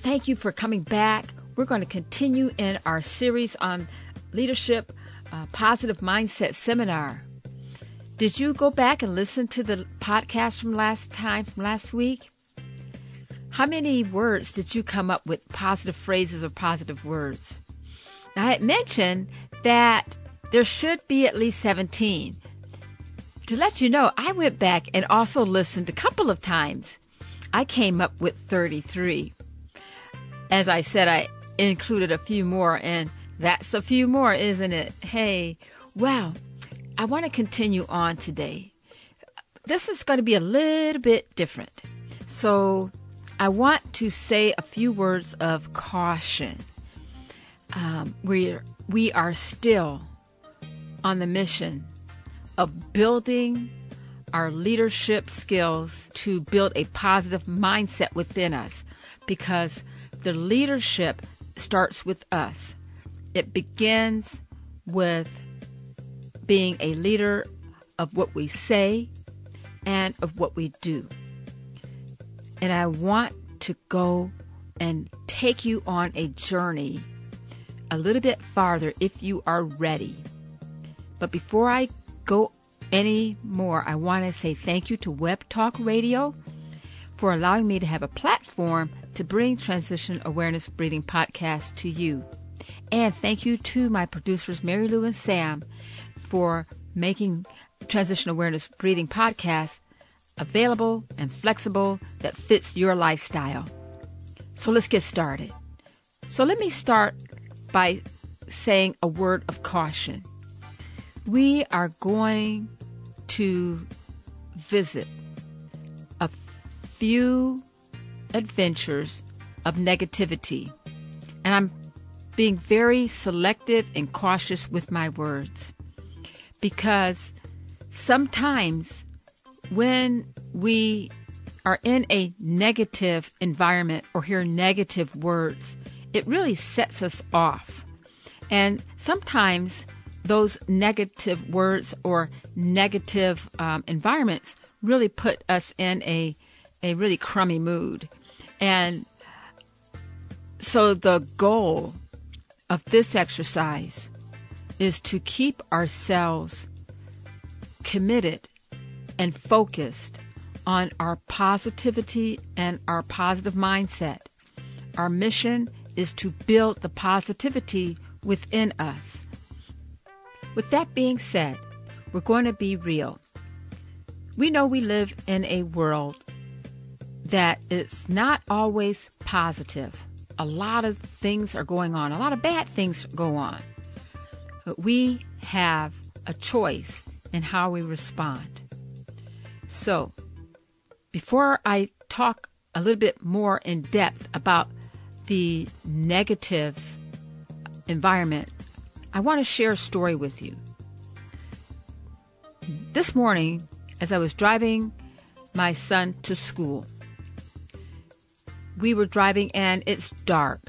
Thank you for coming back. We're going to continue in our series on leadership, positive mindset seminar. Did you go back and listen to the podcast from last week? How many words did you come up with, positive phrases or positive words? Now, I had mentioned that there should be at least 17. To let you know, I went back and also listened a couple of times. I came up with 33. As I said, I included a few more, and that's a few more, isn't it? Hey, wow, I want to continue on today. This is going to be a little bit different. So I want to say a few words of caution. We are still on the mission of building our leadership skills to build a positive mindset within us, because the leadership starts with us. It begins with being a leader of what we say and of what we do. And I want to go and take you on a journey a little bit farther if you are ready. But before I go any more, I want to say thank you to Web Talk Radio for allowing me to have a platform to bring Transition Awareness Breathing podcast to you. And thank you to my producers, Mary Lou and Sam, for making Transition Awareness Breathing podcast available and flexible that fits your lifestyle. So let's get started. So let me start by saying a word of caution. We are going to visit a few adventures of negativity, and I'm being very selective and cautious with my words, because sometimes when we are in a negative environment or hear negative words, it really sets us off. And sometimes those negative words or negative environments really put us in a really crummy mood. And so the goal of this exercise is to keep ourselves committed and focused on our positivity and our positive mindset. Our mission is to build the positivity within us. With that being said, we're going to be real. We know we live in a world that it's not always positive. A lot of things are going on. A lot of bad things go on. But we have a choice in how we respond. So, before I talk a little bit more in depth about the negative environment, I want to share a story with you. This morning, as I was driving my son to school, we were driving and it's dark,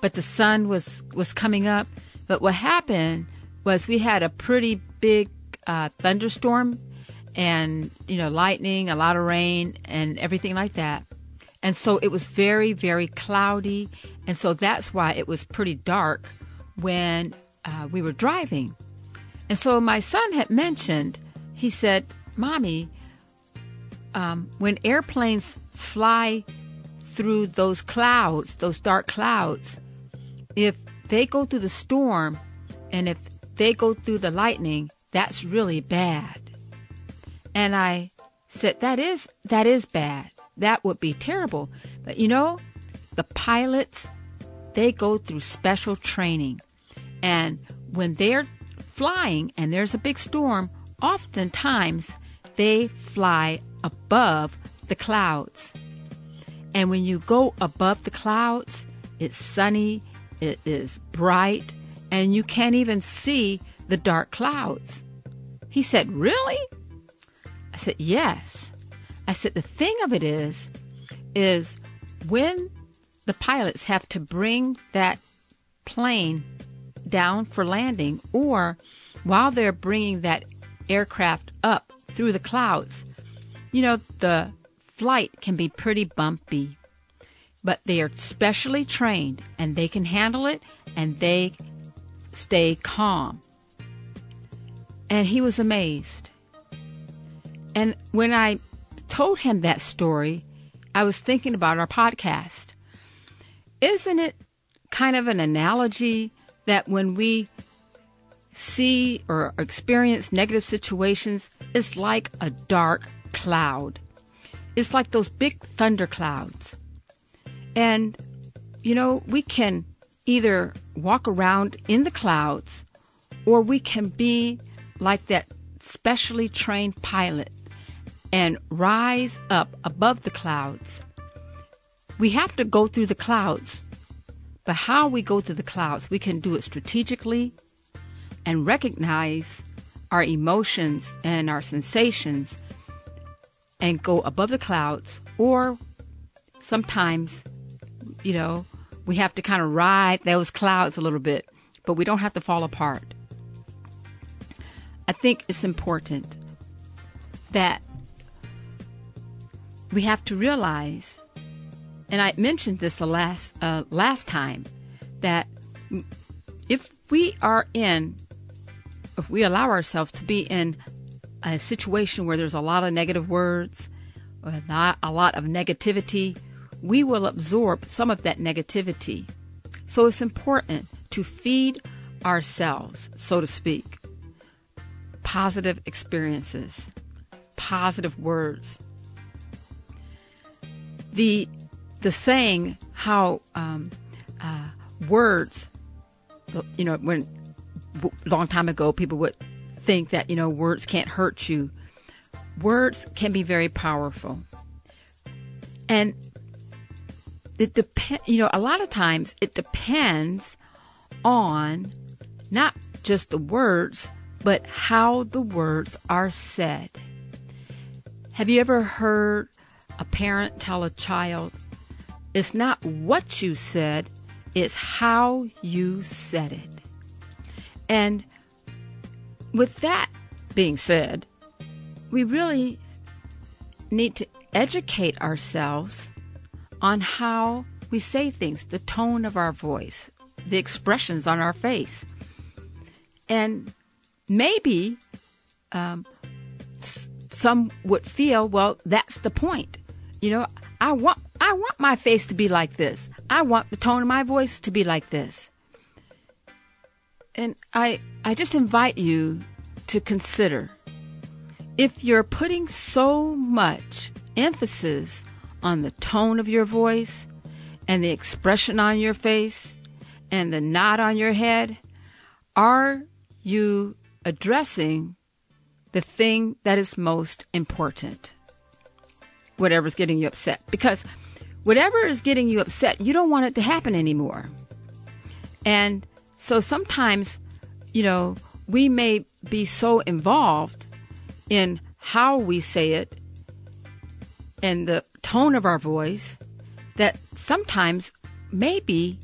but the sun was coming up. But what happened was we had a pretty big thunderstorm and, lightning, a lot of rain and everything like that. And so it was very, very cloudy. And so that's why it was pretty dark when we were driving. And so my son had mentioned, he said, Mommy, when airplanes fly through those clouds, those dark clouds, if they go through the storm and if they go through the lightning, that's really bad. And I said, that is bad. That would be terrible. But the pilots, they go through special training. And when they're flying and there's a big storm, oftentimes they fly above the clouds. And when you go above the clouds, It's sunny, it is bright, and you can't even see the dark clouds. He said, really? I said, yes. I said, the thing of it is when the pilots have to bring that plane down for landing, or while they're bringing that aircraft up through the clouds, the flight can be pretty bumpy, but they are specially trained and they can handle it and they stay calm. And he was amazed. And when I told him that story, I was thinking about our podcast. Isn't it kind of an analogy that when we see or experience negative situations, it's like a dark cloud? It's like those big thunderclouds. And, we can either walk around in the clouds, or we can be like that specially trained pilot and rise up above the clouds. We have to go through the clouds, but how we go through the clouds, we can do it strategically and recognize our emotions and our sensations and go above the clouds. Or sometimes, we have to kind of ride those clouds a little bit, but we don't have to fall apart. I think it's important that we have to realize, and I mentioned this the last time, that if we allow ourselves to be in a situation where there's a lot of negative words, or not a lot of negativity, we will absorb some of that negativity. So it's important to feed ourselves, so to speak, positive experiences, positive words. The saying how words, when a long time ago people would think that, words can't hurt you. Words can be very powerful. And it a lot of times it depends on not just the words, but how the words are said. Have you ever heard a parent tell a child, it's not what you said, it's how you said it? And with that being said, we really need to educate ourselves on how we say things, the tone of our voice, the expressions on our face. And maybe some would feel, well, that's the point. I want my face to be like this. I want the tone of my voice to be like this. And I just invite you to consider, if you're putting so much emphasis on the tone of your voice and the expression on your face and the nod on your head, are you addressing the thing that is most important? Whatever's getting you upset. Because whatever is getting you upset, you don't want it to happen anymore. And so sometimes, we may be so involved in how we say it and the tone of our voice that sometimes maybe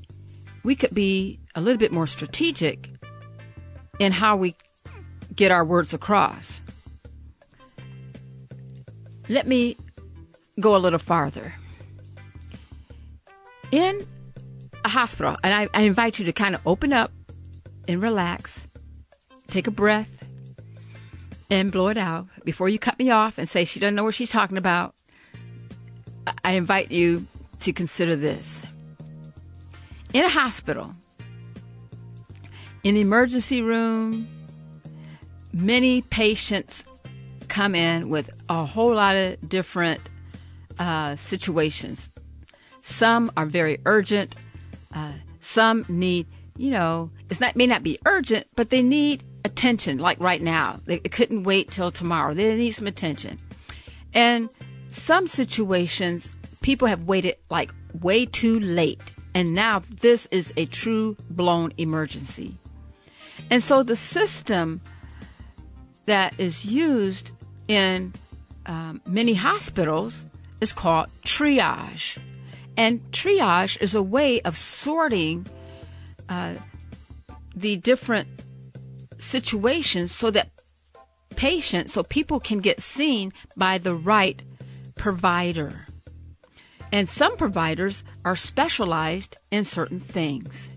we could be a little bit more strategic in how we get our words across. Let me go a little farther. In a hospital, and I invite you to kind of open up and relax, take a breath and blow it out before you cut me off and say she doesn't know what she's talking about. I invite you to consider this. In a hospital, in the emergency room, many patients come in with a whole lot of different situations. Some are very urgent. Some need, may not be urgent, but they need attention. Like right now, they couldn't wait till tomorrow. They need some attention. And some situations, people have waited like way too late And now this is a true blown emergency. And so the system that is used in many hospitals is called triage. And triage is a way of sorting the different situations so that people can get seen by the right provider. And some providers are specialized in certain things.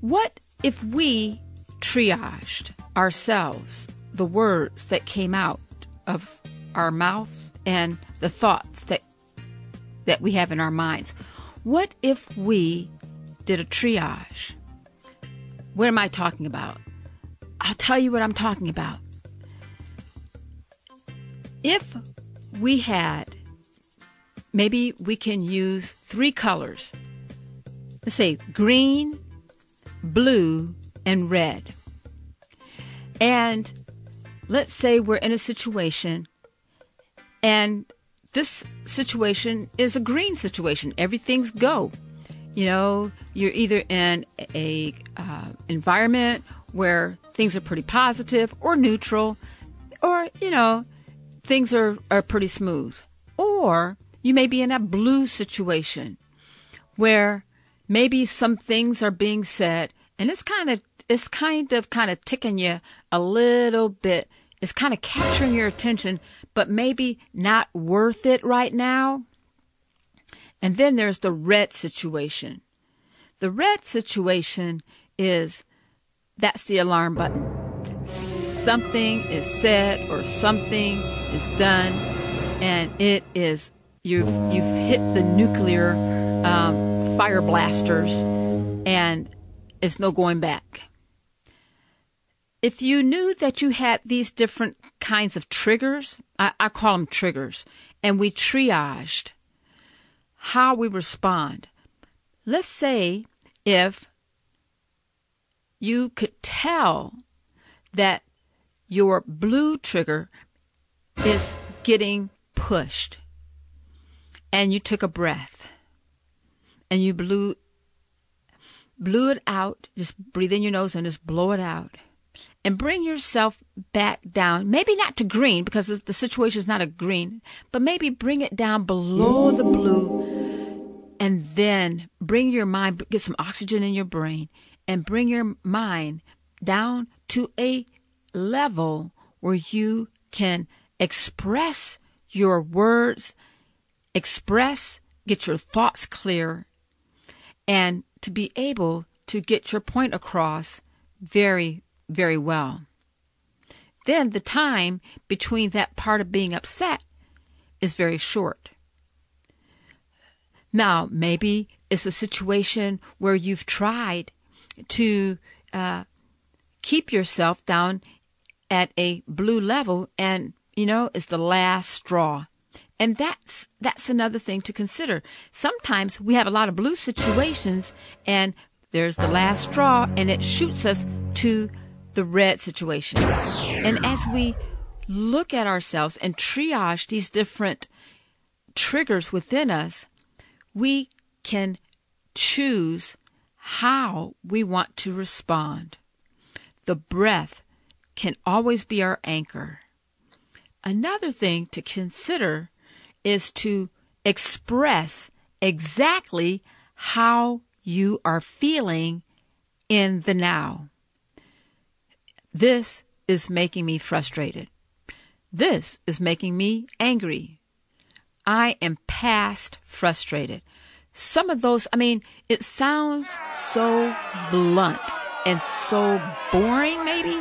What if we triaged ourselves, the words that came out of our mouth and the thoughts that we have in our minds? What if we did a triage? What am I talking about? I'll tell you what I'm talking about. If we had, maybe we can use three colors. Let's say green, blue, and red. And let's say we're in a situation, and this situation is a green situation. Everything's go. You know, you're either in a environment where things are pretty positive or neutral, or, you know, things are pretty smooth. Or you may be in a blue situation where maybe some things are being said and it's kind of ticking you a little bit. It's kind of capturing your attention, but maybe not worth it right now. And then there's the red situation. The red situation is, that's the alarm button. Something is said or something is done, and it is, you've hit the nuclear fire blasters, and it's no going back. If you knew that you had these different kinds of triggers, I call them triggers, and we triaged how we respond. Let's say if you could tell that your blue trigger is getting pushed, and you took a breath and you blew it out, just breathe in your nose and just blow it out. And bring yourself back down, maybe not to green because the situation is not a green, but maybe bring it down below the blue, and then bring your mind, get some oxygen in your brain, and bring your mind down to a level where you can express your words, get your thoughts clear, and to be able to get your point across very, very well. Then the time between that part of being upset is very short. Now, maybe it's a situation where you've tried to keep yourself down at a blue level, and, you know, it's the last straw. And that's another thing to consider. Sometimes we have a lot of blue situations, and there's the last straw, and it shoots us to the red situation. And as we look at ourselves and triage these different triggers within us, we can choose how we want to respond. The breath can always be our anchor. Another thing to consider is to express exactly how you are feeling in the now. This is making me frustrated. This is making me angry. I am past frustrated. Some of those, it sounds so blunt and so boring maybe,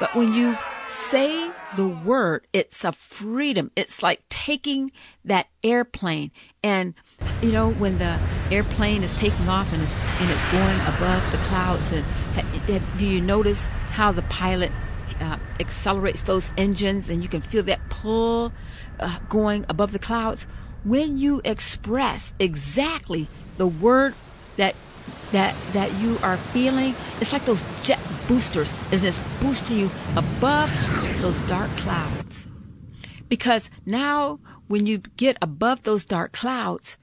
but when you say the word, it's a freedom. It's like taking that airplane, and you know, when the airplane is taking off and it's going above the clouds, and do you notice how the pilot accelerates those engines, and you can feel that pull going above the clouds? When you express exactly the word that you are feeling, it's like those jet boosters, and it's boosting you above those dark clouds. Because now when you get above those dark clouds,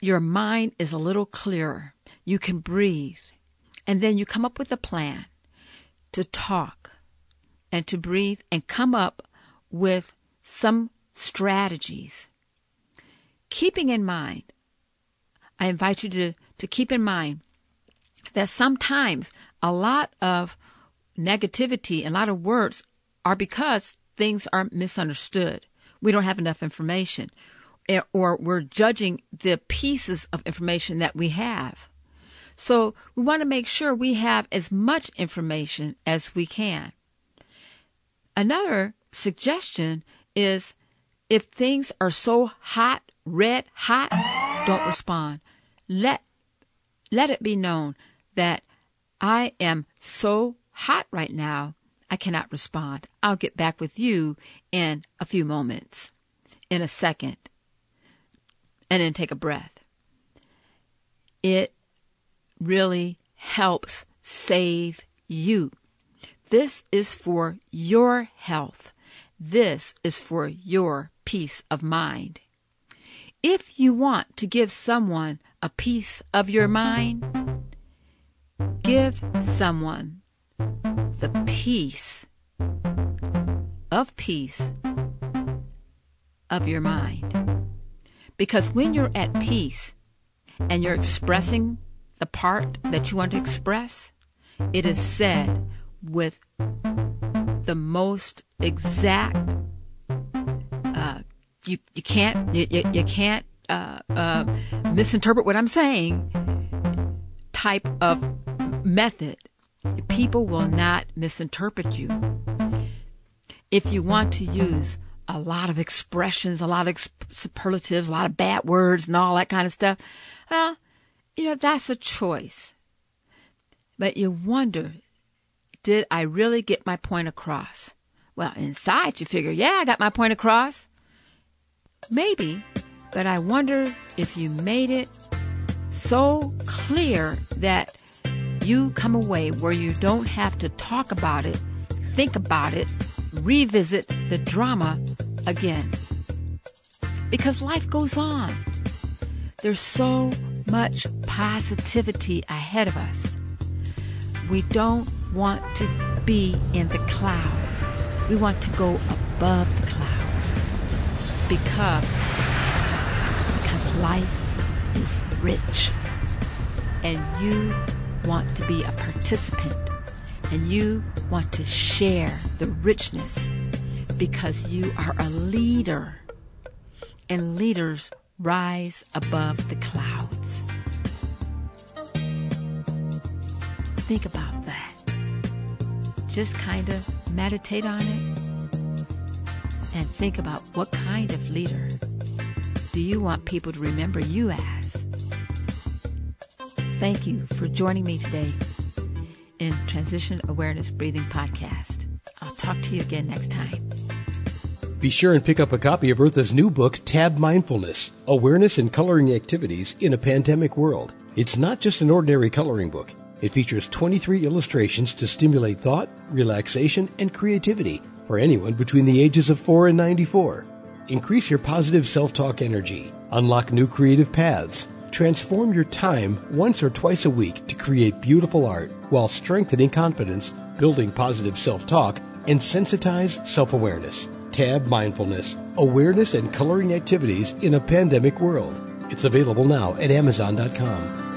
your mind is a little clearer. You can breathe. And then you come up with a plan to talk and to breathe and come up with some strategies. Keeping in mind, I invite you to keep in mind that sometimes a lot of negativity and a lot of words are because things are misunderstood. We don't have enough information, or we're judging the pieces of information that we have. So we want to make sure we have as much information as we can. Another suggestion is, if things are so hot, red hot, don't respond. Let it be known that I am so hot right now, I cannot respond. I'll get back with you in a few moments, in a second, and then take a breath. It really helps save you. This is for your health. This is for your peace of mind. If you want to give someone a piece of your mind, give someone the peace of your mind. Because when you're at peace and you're expressing the part that you want to express, it is said with the most exact. You can't misinterpret what I'm saying. Type of method. People will not misinterpret you. If you want to use a lot of expressions, a lot of superlatives, a lot of bad words and all that kind of stuff, that's a choice. But you wonder, did I really get my point across? Well, inside you figure, yeah, I got my point across. Maybe, but I wonder if you made it so clear that you come away where you don't have to talk about it, think about it, revisit the drama again. Because life goes on. There's so much positivity ahead of us. We don't want to be in the clouds. We want to go above the clouds because life is rich and you want to be a participant and you want to share the richness because you are a leader, and leaders rise above the clouds. Think about that. Just kind of meditate on it and think about what kind of leader do you want people to remember you as. Thank you for joining me today in Transition Awareness Breathing Podcast. I'll talk to you again next time. Be sure and pick up a copy of Eartha's new book, Tab Mindfulness: Awareness and Coloring Activities in a Pandemic World. It's not just an ordinary coloring book. It features 23 illustrations to stimulate thought, relaxation, and creativity for anyone between the ages of 4 and 94. Increase your positive self-talk energy. Unlock new creative paths. Transform your time once or twice a week to create beautiful art while strengthening confidence, building positive self-talk, and sensitize self-awareness. Tab Mindfulness: Awareness and Coloring Activities in a Pandemic World. It's available now at Amazon.com.